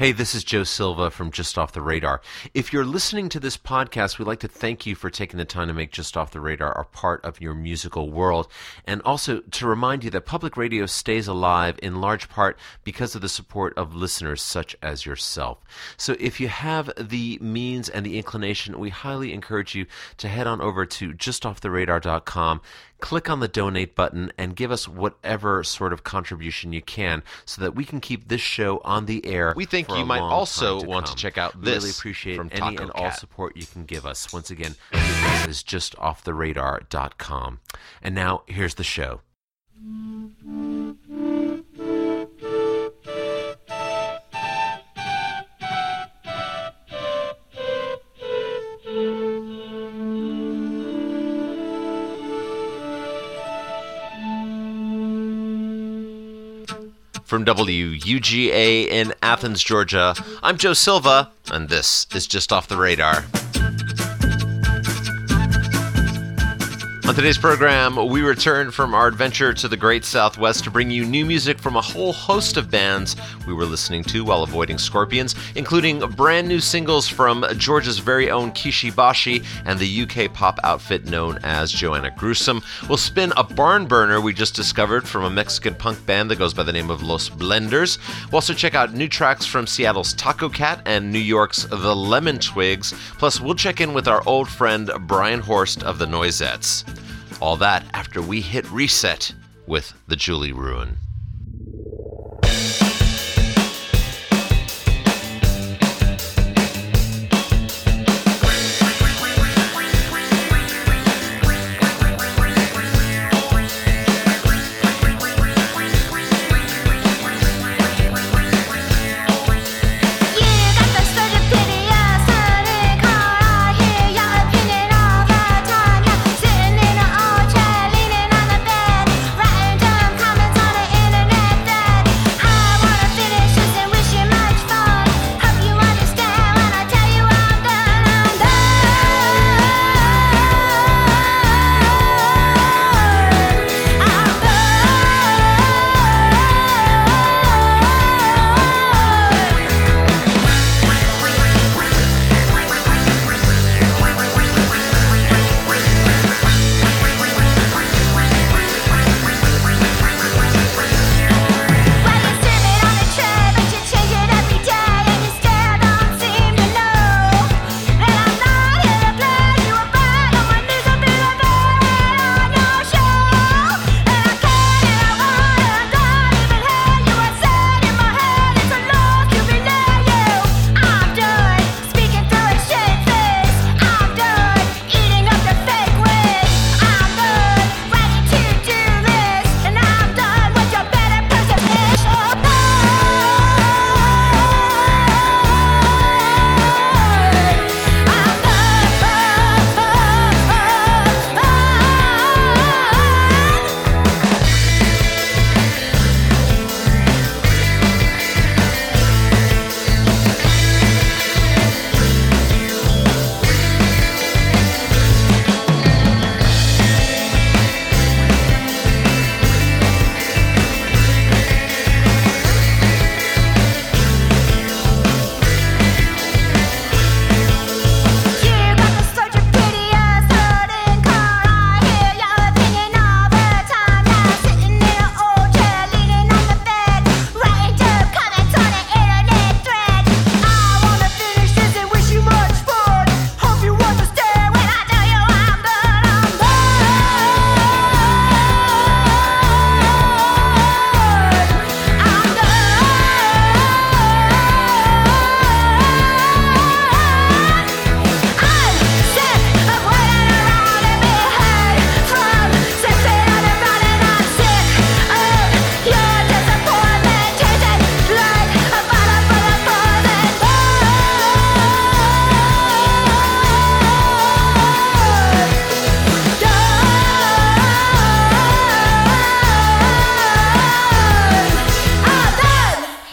Hey, this is Joe Silva from Just Off the Radar. If you're listening to this podcast, we'd like to thank you for taking the time to make Just Off the Radar a part of your musical world, and also to remind you that public radio stays alive in large part because of the support of listeners such as yourself. So if you have the means and the inclination, we highly encourage you to head on over to justofftheradar.com, click on the donate button, and give us whatever sort of contribution you can so that we can keep this show on the air. We think you might also want to check out this. Really appreciate from any Taco and Cat. All support you can give us. Once again, this is justofftheradar.com. And now, here's the show. From WUGA in Athens, Georgia, I'm Joe Silva, and this is Just Off the Radar. On today's program, we return from our adventure to the Great Southwest to bring you new music from a whole host of bands we were listening to while avoiding scorpions, including brand new singles from Georgia's very own Kishi Bashi and the UK pop outfit known as Joanna Gruesome. We'll spin a barn burner we just discovered from a Mexican punk band that goes by the name of Los Blenders. We'll also check out new tracks from Seattle's Taco Cat and New York's The Lemon Twigs. Plus, we'll check in with our old friend Brian Horst of The Noisettes. All that after we hit reset with the Julie Ruin.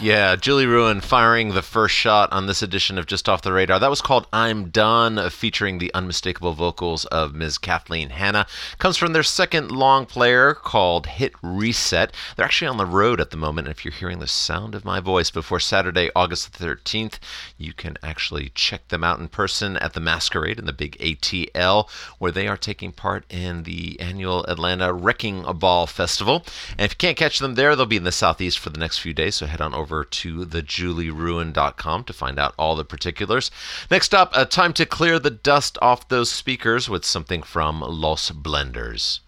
Yeah, Julie Ruin firing the first shot on this edition of Just Off the Radar. That was called I'm Done, featuring the unmistakable vocals of Ms. Kathleen Hanna. Comes from their second long player called Hit Reset. They're actually on the road at the moment, and if you're hearing the sound of my voice before Saturday, August the 13th, you can actually check them out in person at the Masquerade in the big ATL, where they are taking part in the annual Atlanta Wrecking Ball Festival. And if you can't catch them there, they'll be in the Southeast for the next few days, so head on over to thejulieruin.com to find out all the particulars. Next up, a time to clear the dust off those speakers with something from Los Blenders.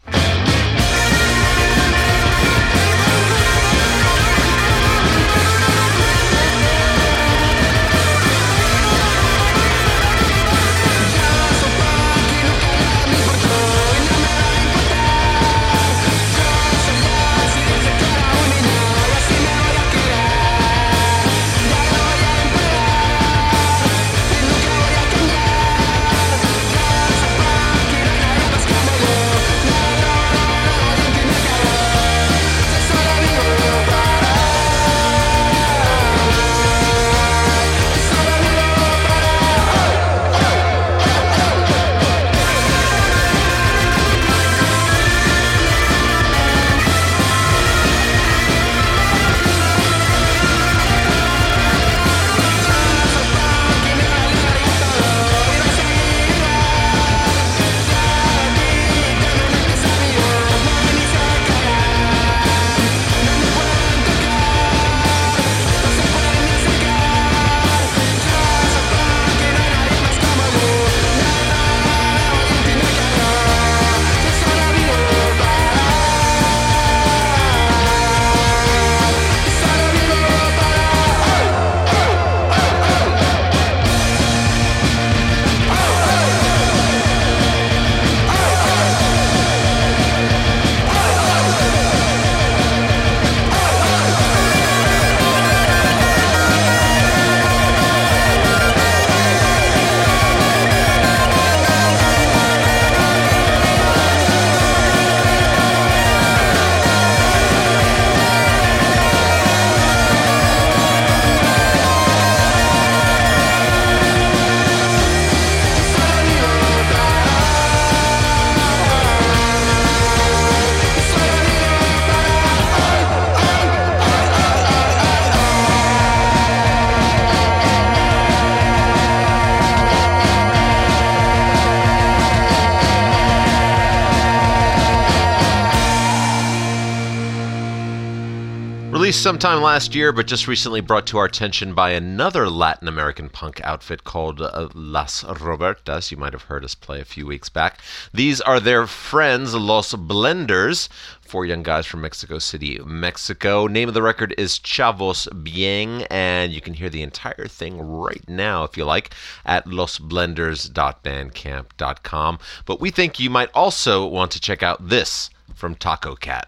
Sometime last year, but just recently brought to our attention by another Latin American punk outfit called Las Robertas. You might have heard us play a few weeks back. These are their friends, Los Blenders, four young guys from Mexico City, Mexico. Name of the record is Chavos Bien, and you can hear the entire thing right now, if you like, at losblenders.bandcamp.com. But we think you might also want to check out this from Taco Cat.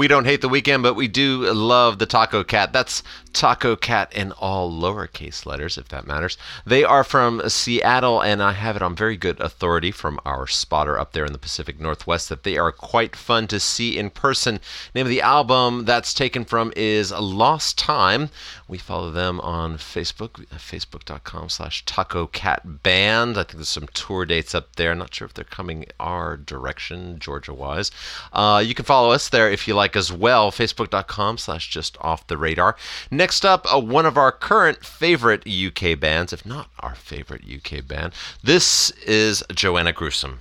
we don't hate the weekend, but we do love the Taco Cat. That's Taco Cat in all lowercase letters, if that matters. They are from Seattle, and I have it on very good authority from our spotter up there in the Pacific Northwest that they are quite fun to see in person. Name of the album that's taken from is Lost Time. We follow them on Facebook, facebook.com/Taco Cat Band. I think there's some tour dates up there. I'm not sure if they're coming our direction, Georgia-wise. You can follow us there if you like as well, facebook.com/Just Off the Radar. Next up, one of our current favorite UK bands, if not our favorite UK band. This is Joanna Gruesome.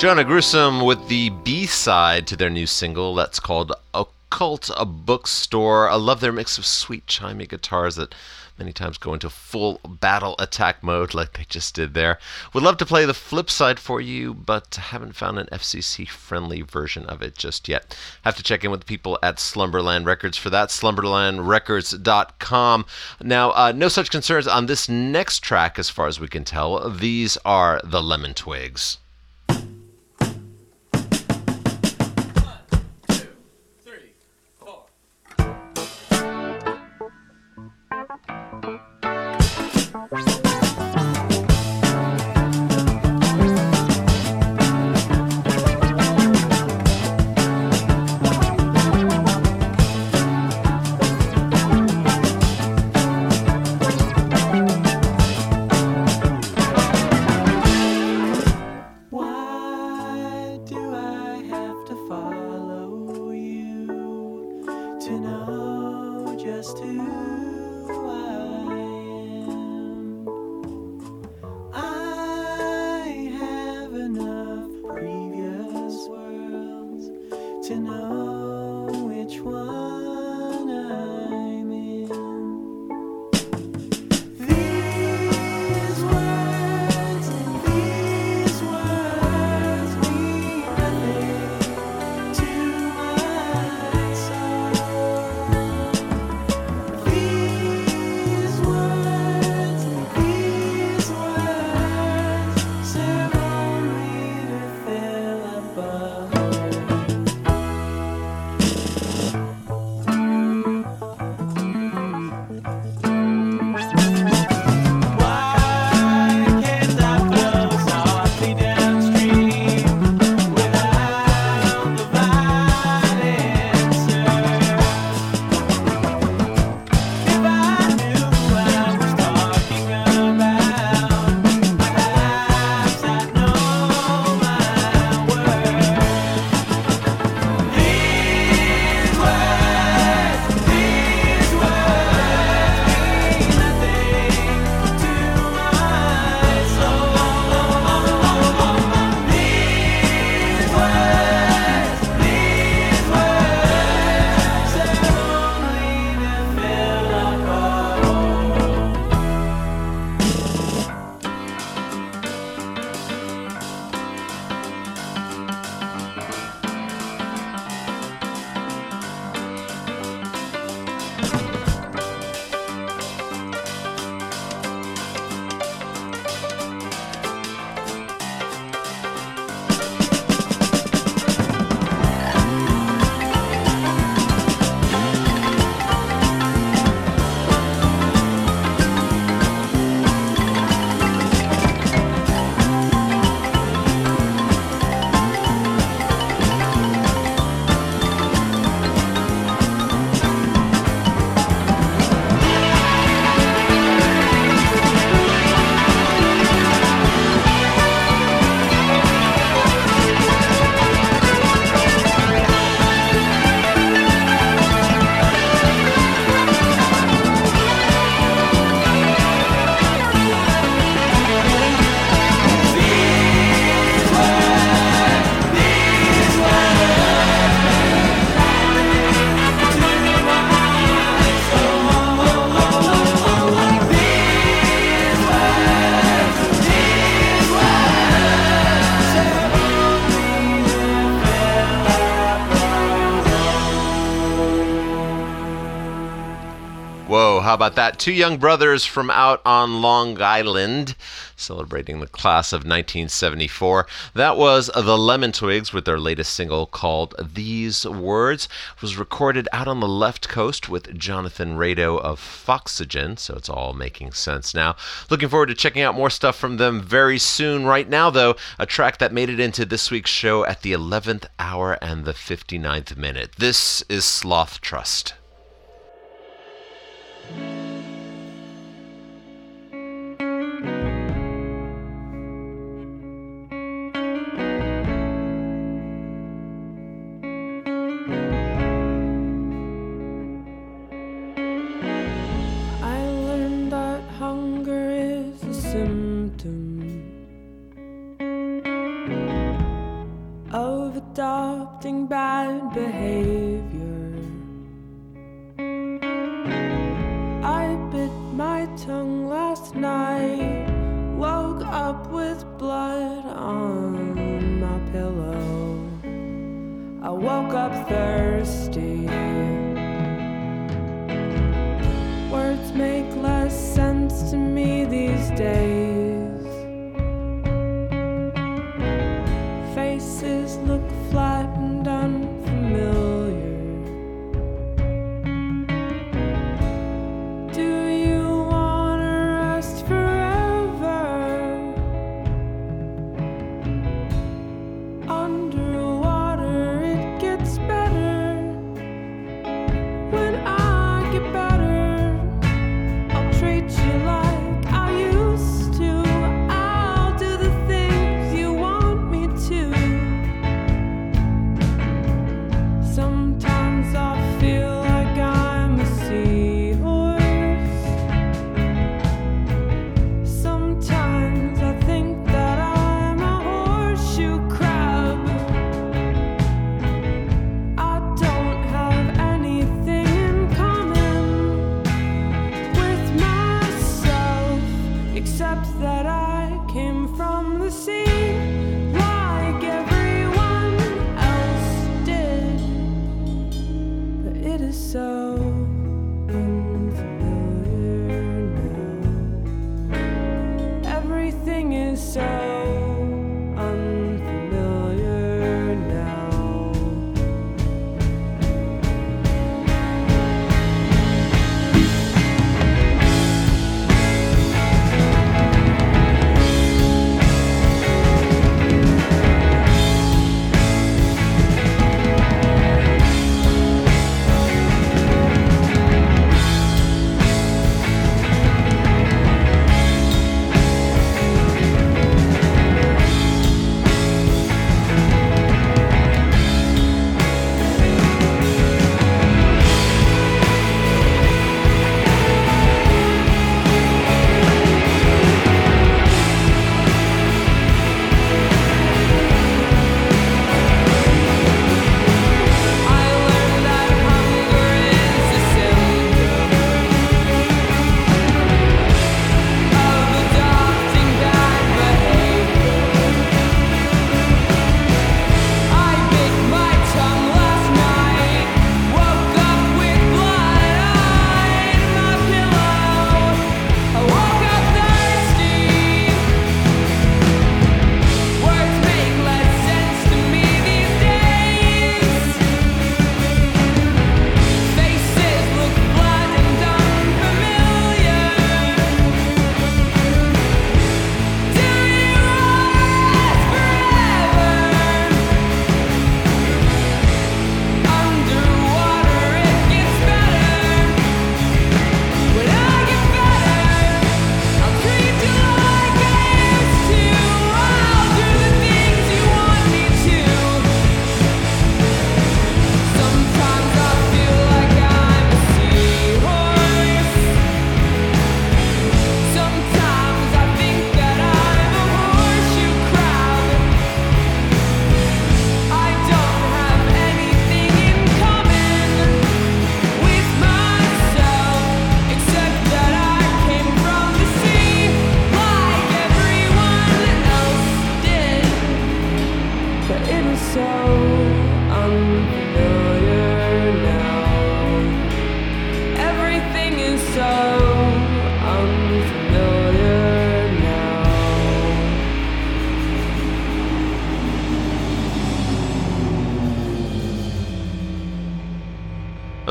Joanna Gruesome with the B-side to their new single that's called Occult Bookstore. I love their mix of sweet, chimey guitars that many times go into full battle attack mode like they just did there. Would love to play the flip side for you, but haven't found an FCC-friendly version of it just yet. Have to check in with the people at Slumberland Records for that, slumberlandrecords.com. Now, no such concerns on this next track as far as we can tell. These are the Lemon Twigs. Whoa, how about that? Two young brothers from out on Long Island celebrating the class of 1974. That was The Lemon Twigs with their latest single called These Words. It was recorded out on the left coast with Jonathan Rado of Foxygen, so it's all making sense now. Looking forward to checking out more stuff from them very soon. Right now, though, a track that made it into this week's show at the 11th hour and the 59th minute. This is Sloth Trust. Adopting bad behavior, I bit my tongue last night, woke up with blood on my pillow. I woke up thirsty. Words make less sense to me these days. Faces look flat and unfamiliar. Do you want to rest forever underwater? It gets better when I get better. I'll treat you like I used to. I'll do the things you want me to. Sometimes I feel like I'm a seahorse. Sometimes I think that I'm a horseshoe crab. I don't have anything in common with myself.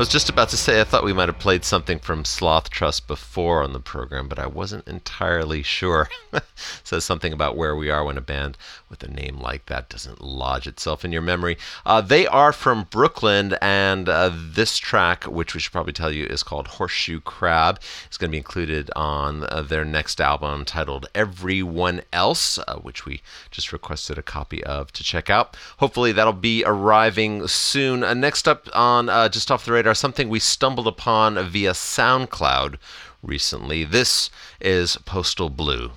I was just about to say I thought we might have played something from Sloth Trust before on the program, but I wasn't entirely sure. Says something about where we are when a band with a name like that doesn't lodge itself in your memory. They are from Brooklyn, and this track, which we should probably tell you is called Horseshoe Crab, is going to be included on their next album titled Everyone Else, which we just requested a copy of to check out. Hopefully that'll be arriving soon. Next up on Just Off the Radar, something we stumbled upon via SoundCloud recently. This is Postal Blue.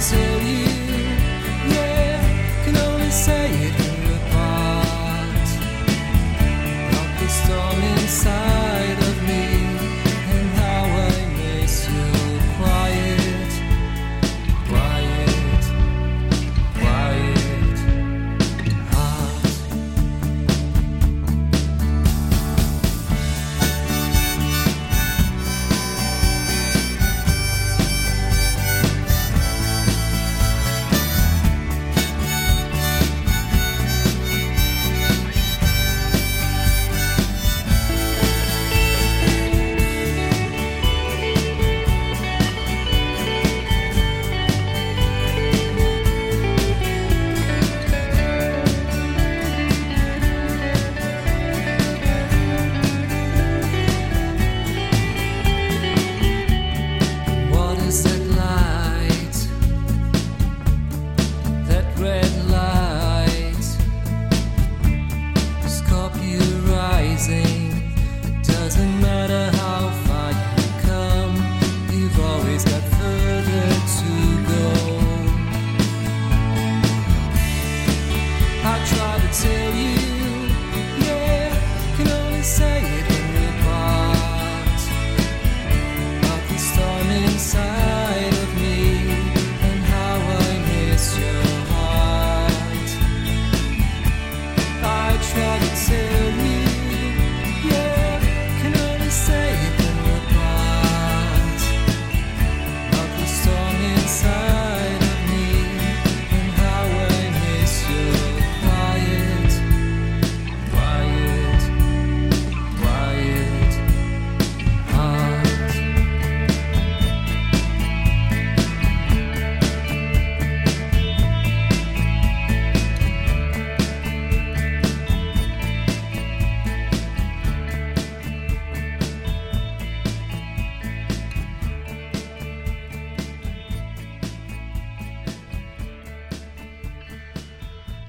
Tell you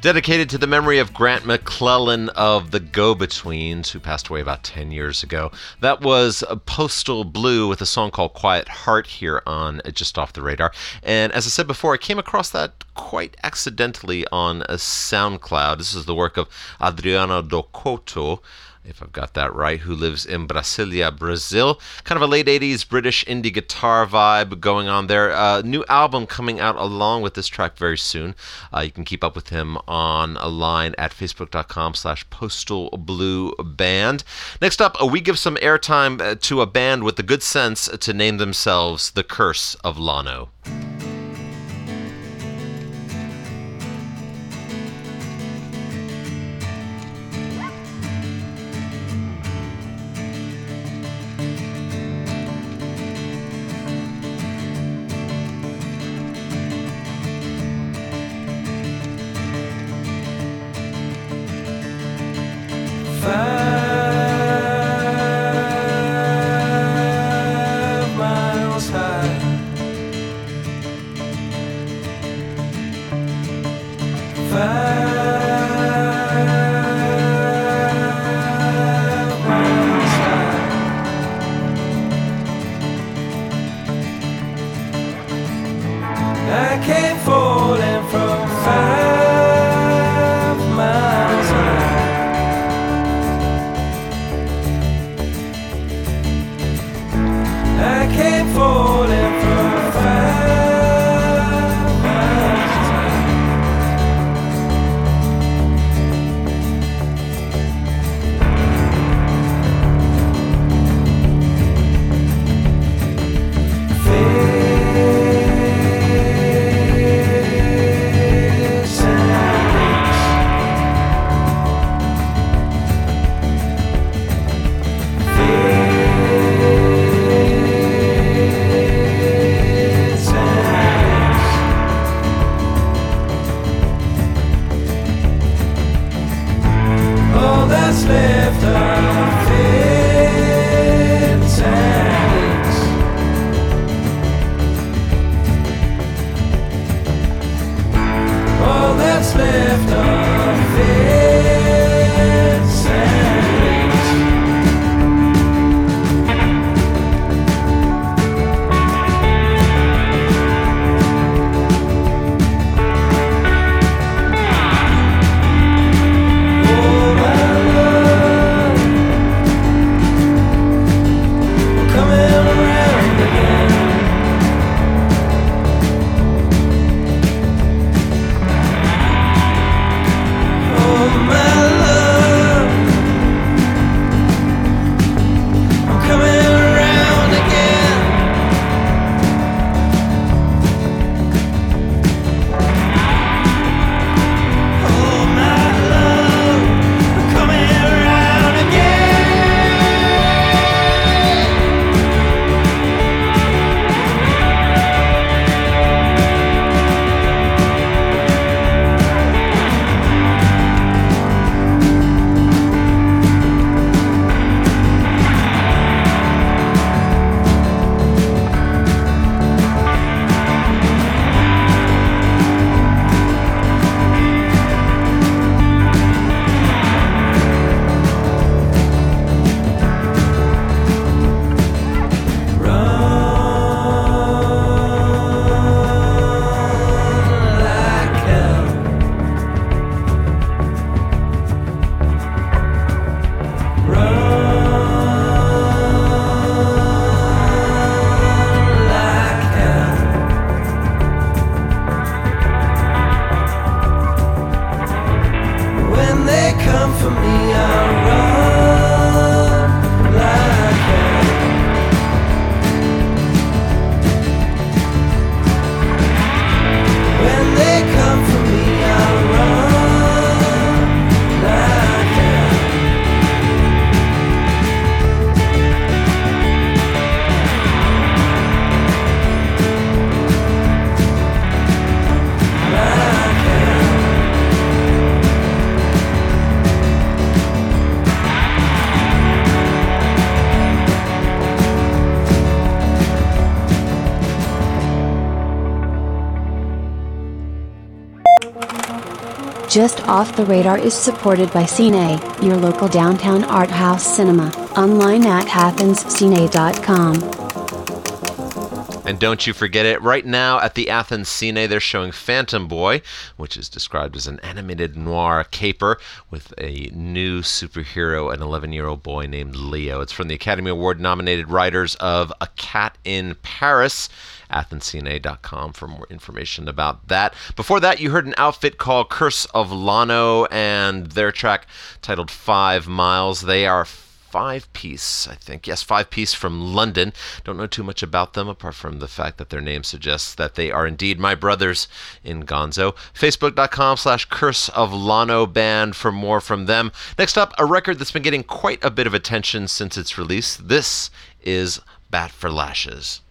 dedicated to the memory of Grant McClellan of The Go-Betweens, who passed away about 10 years ago. That was Postal Blue with a song called Quiet Heart here on Just Off the Radar. And as I said before, I came across that quite accidentally on SoundCloud. This is the work of Adriano Docoto, if I've got that right, who lives in Brasilia, Brazil. Kind of a late 80s British indie guitar vibe going on there. New album coming out along with this track very soon. You can keep up with him online at facebook.com/Postal Blue Band. Next up, we give some airtime to a band with the good sense to name themselves The Curse of Lano. Just Off the Radar is supported by Scene A, your local downtown art house cinema, online at athenscine.com. And don't you forget it, right now at the Athens Cine they're showing Phantom Boy, which is described as an animated noir caper with a new superhero, an 11-year-old boy named Leo. It's from the Academy Award-nominated writers of A Cat in Paris. AthensCine.com for more information about that. Before that, you heard an outfit called Curse of Lano and their track titled 5 Miles. They are five-piece, I think. Yes, five-piece from London. Don't know too much about them, apart from the fact that their name suggests that they are indeed my brothers in Gonzo. Facebook.com/Curse of Lano Band for more from them. Next up, a record that's been getting quite a bit of attention since its release. This is Bat for Lashes.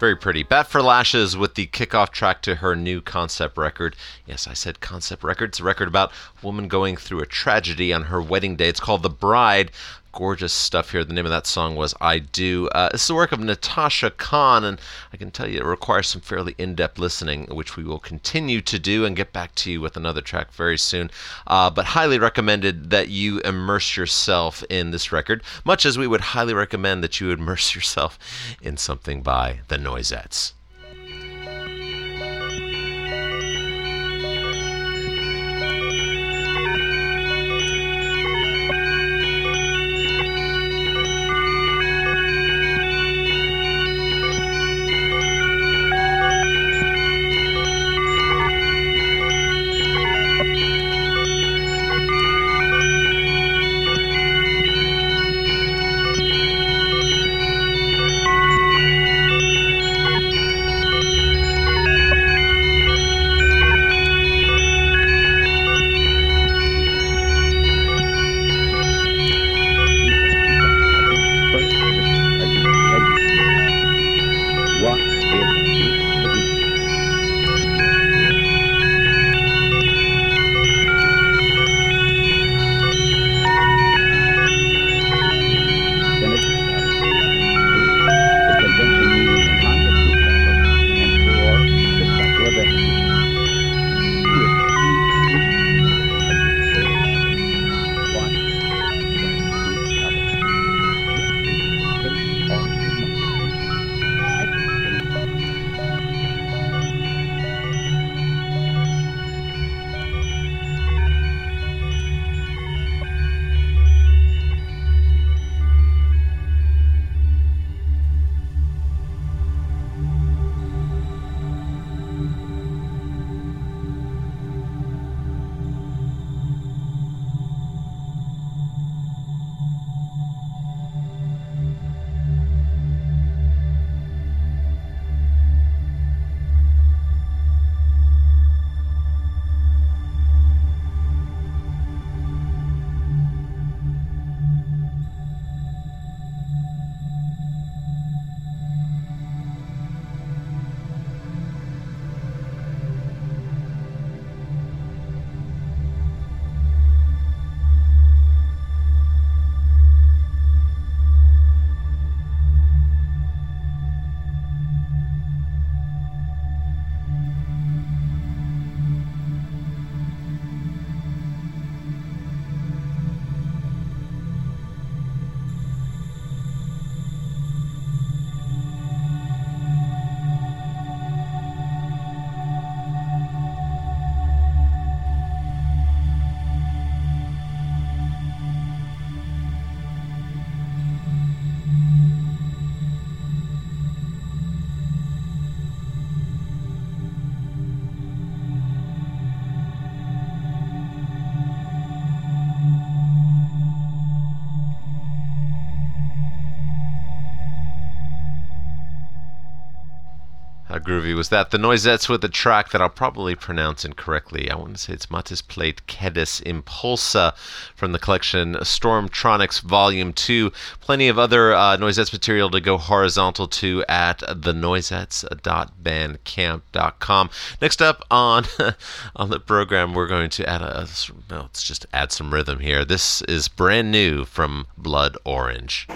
Very pretty. Bat for Lashes with the kickoff track to her new concept record. Yes, I said concept record. It's a record about a woman going through a tragedy on her wedding day. It's called The Bride. Gorgeous stuff here. The name of that song was I Do. It's the work of Natasha Khan, and I can tell you it requires some fairly in-depth listening, which we will continue to do and get back to you with another track very soon. But highly recommended that you immerse yourself in this record, much as we would highly recommend that you immerse yourself in something by The Noisettes. groovy was that? The Noisettes with a track that I'll probably pronounce incorrectly. I want to say it's Matis Plate Kedis Impulsa from the collection Stormtronics Volume 2. Plenty of other Noisettes material to go horizontal to at thennoisettes.bandcamp.com. Next up on the program, we're going to add let's just add some rhythm here. This is brand new from Blood Orange.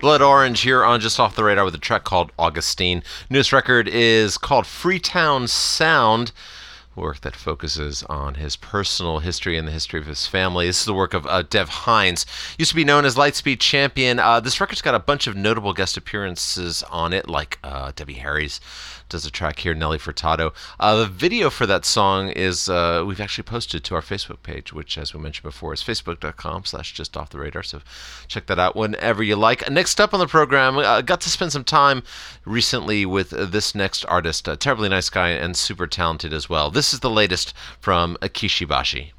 Blood Orange here on Just Off the Radar with a track called Augustine. Newest record is called Freetown Sound, work that focuses on his personal history and the history of his family. This is the work of Dev Hynes. Used to be known as Lightspeed Champion. This record's got a bunch of notable guest appearances on it, like Debbie Harry's does a track here, Nelly Furtado. The video for that song is we've actually posted to our Facebook page, which, as we mentioned before, is facebook.com/justofftheradar. So check that out whenever you like. Next up on the program, got to spend some time recently with this next artist, a terribly nice guy and super talented as well. This is the latest from Kishi Bashi.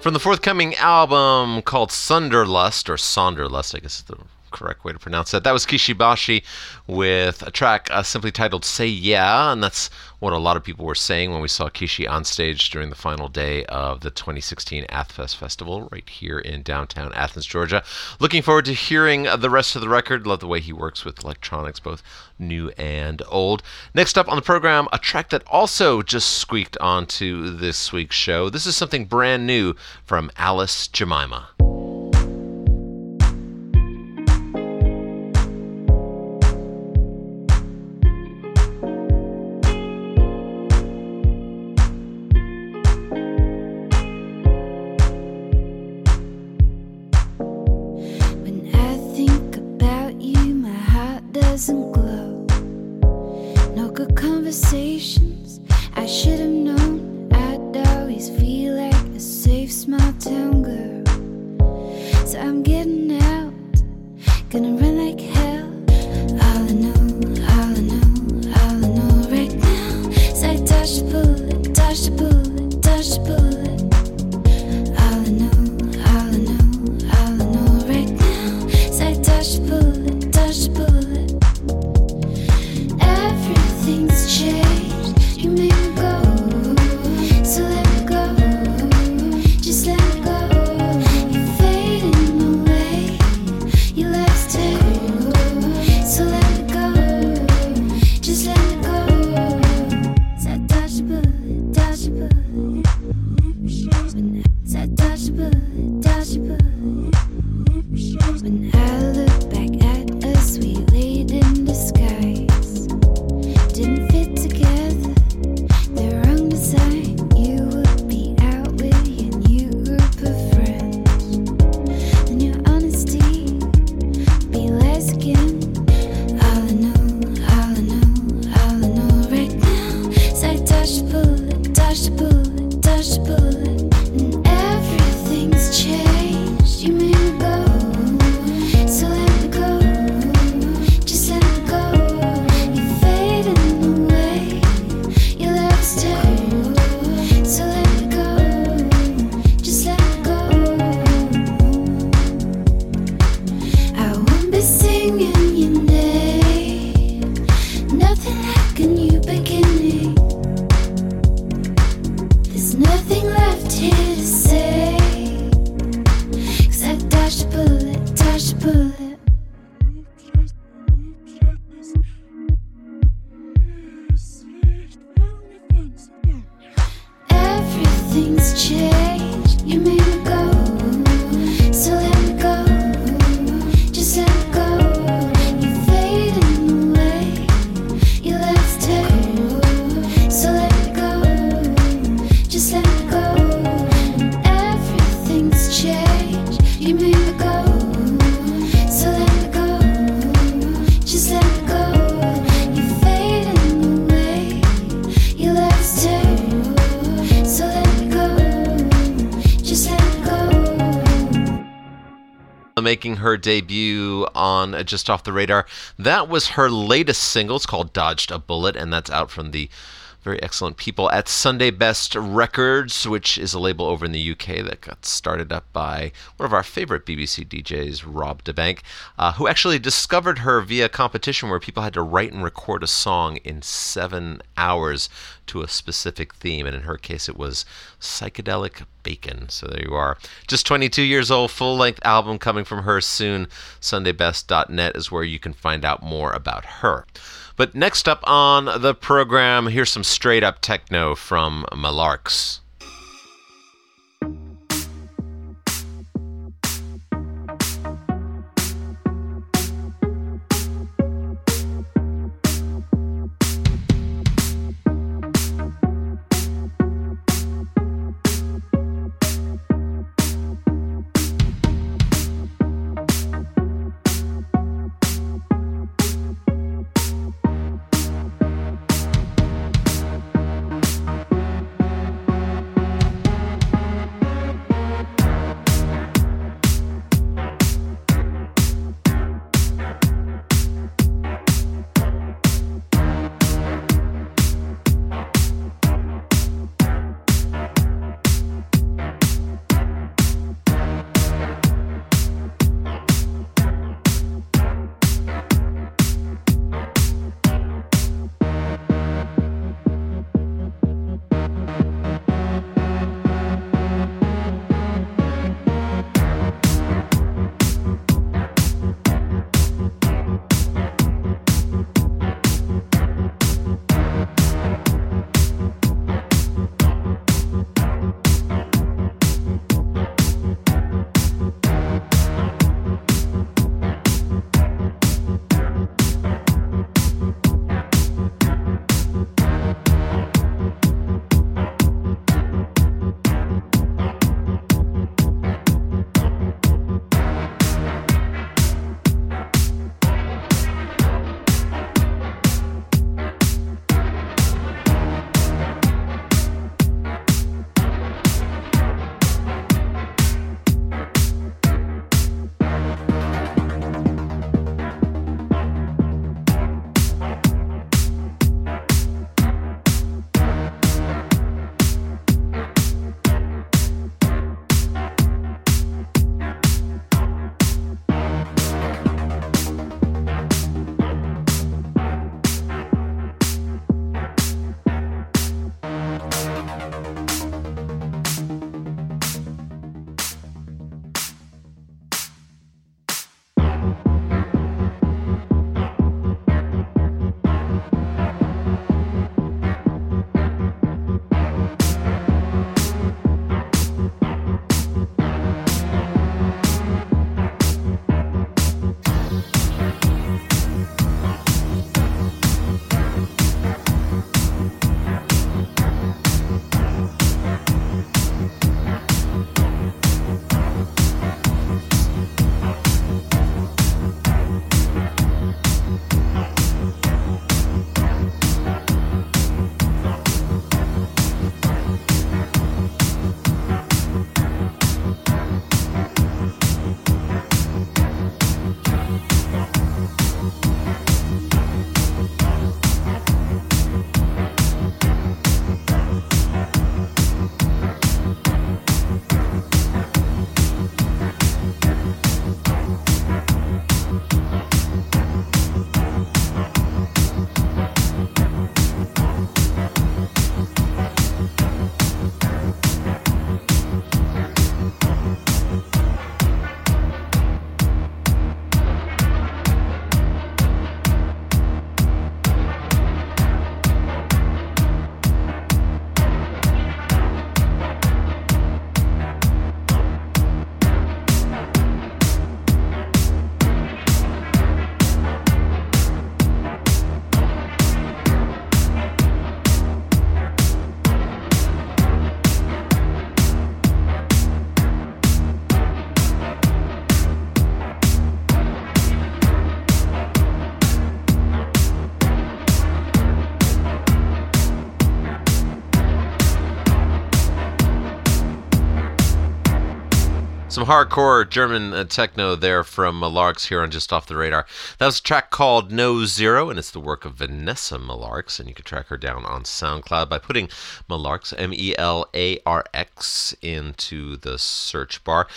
From the forthcoming album called Sunderlust, I guess is the correct way to pronounce that. That was Kishi Bashi with a track simply titled Say Yeah, and that's what a lot of people were saying when we saw Kishi on stage during the final day of the 2016 AthFest Festival right here in downtown Athens, Georgia. Looking forward to hearing the rest of the record. Love the way he works with electronics, both new and old. Next up on the program, a track that also just squeaked onto this week's show. This is something brand new from Alice Jemima. Making her debut on Just Off the Radar. That was her latest single. It's called Dodged a Bullet, and that's out from the very excellent people at Sunday Best Records, which is a label over in the UK that got started up by one of our favorite BBC DJs, Rob DeBank, who actually discovered her via a competition where people had to write and record a song in 7 hours to a specific theme, and in her case it was psychedelic bacon. So there you are. Just 22 years old, full-length album coming from her soon. sundaybest.net is where you can find out more about her. But next up on the program, here's some straight-up techno from Malarks. some hardcore German techno there from Malarks here on Just Off the Radar. That was a track called No Zero, and it's the work of Vanessa Malarks, and you can track her down on SoundCloud by putting Malarks, M-E-L-A-R-X, into the search bar.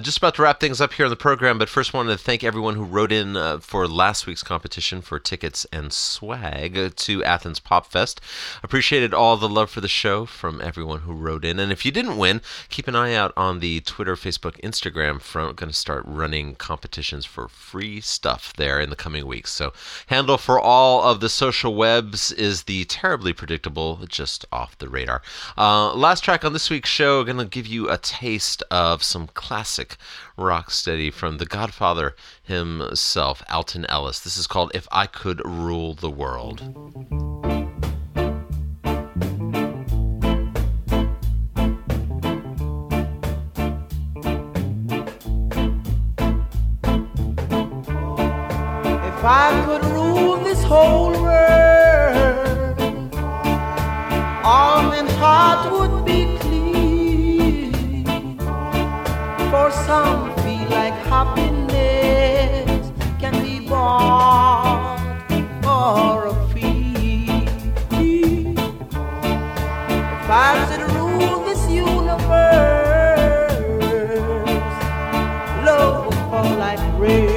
Just about to wrap things up here on the program, but first wanted to thank everyone who wrote in for last week's competition for tickets and swag to Athens Pop Fest. Appreciated all the love for the show from everyone who wrote in, and if you didn't win, keep an eye out on the Twitter, Facebook, Instagram front. I'm going to start running competitions for free stuff there in the coming weeks. So handle for all of the social webs is the terribly predictable Just Off the Radar. Last track on this week's show, going to give you a taste of some classic rock steady from the Godfather himself, Alton Ellis. This is called If I Could Rule the World. If I could rule this whole world, arm and heart would be clean. For some feel like happiness can be bought or a fee. If I could rule this universe, love would fall like rain.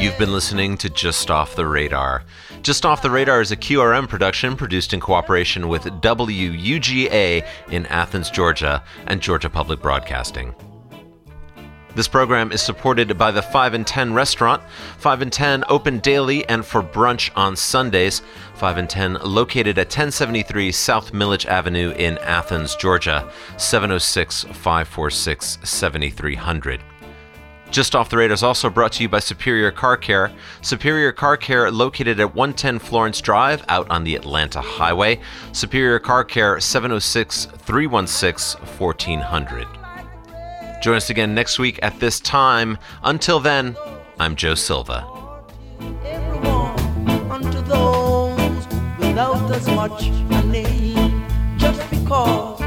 You've been listening to Just Off the Radar. Just Off the Radar is a QRM production produced in cooperation with WUGA in Athens, Georgia, and Georgia Public Broadcasting. This program is supported by the 5 and 10 restaurant. 5 and 10 open daily and for brunch on Sundays. 5 and 10 located at 1073 South Millage Avenue in Athens, Georgia, 706-546-7300. Just Off the Radar is also brought to you by Superior Car Care. Superior Car Care located at 110 Florence Drive out on the Atlanta Highway. Superior Car Care, 706-316-1400. Join us again next week at this time. Until then, I'm Joe Silva. Everyone, unto those without as much a name, just because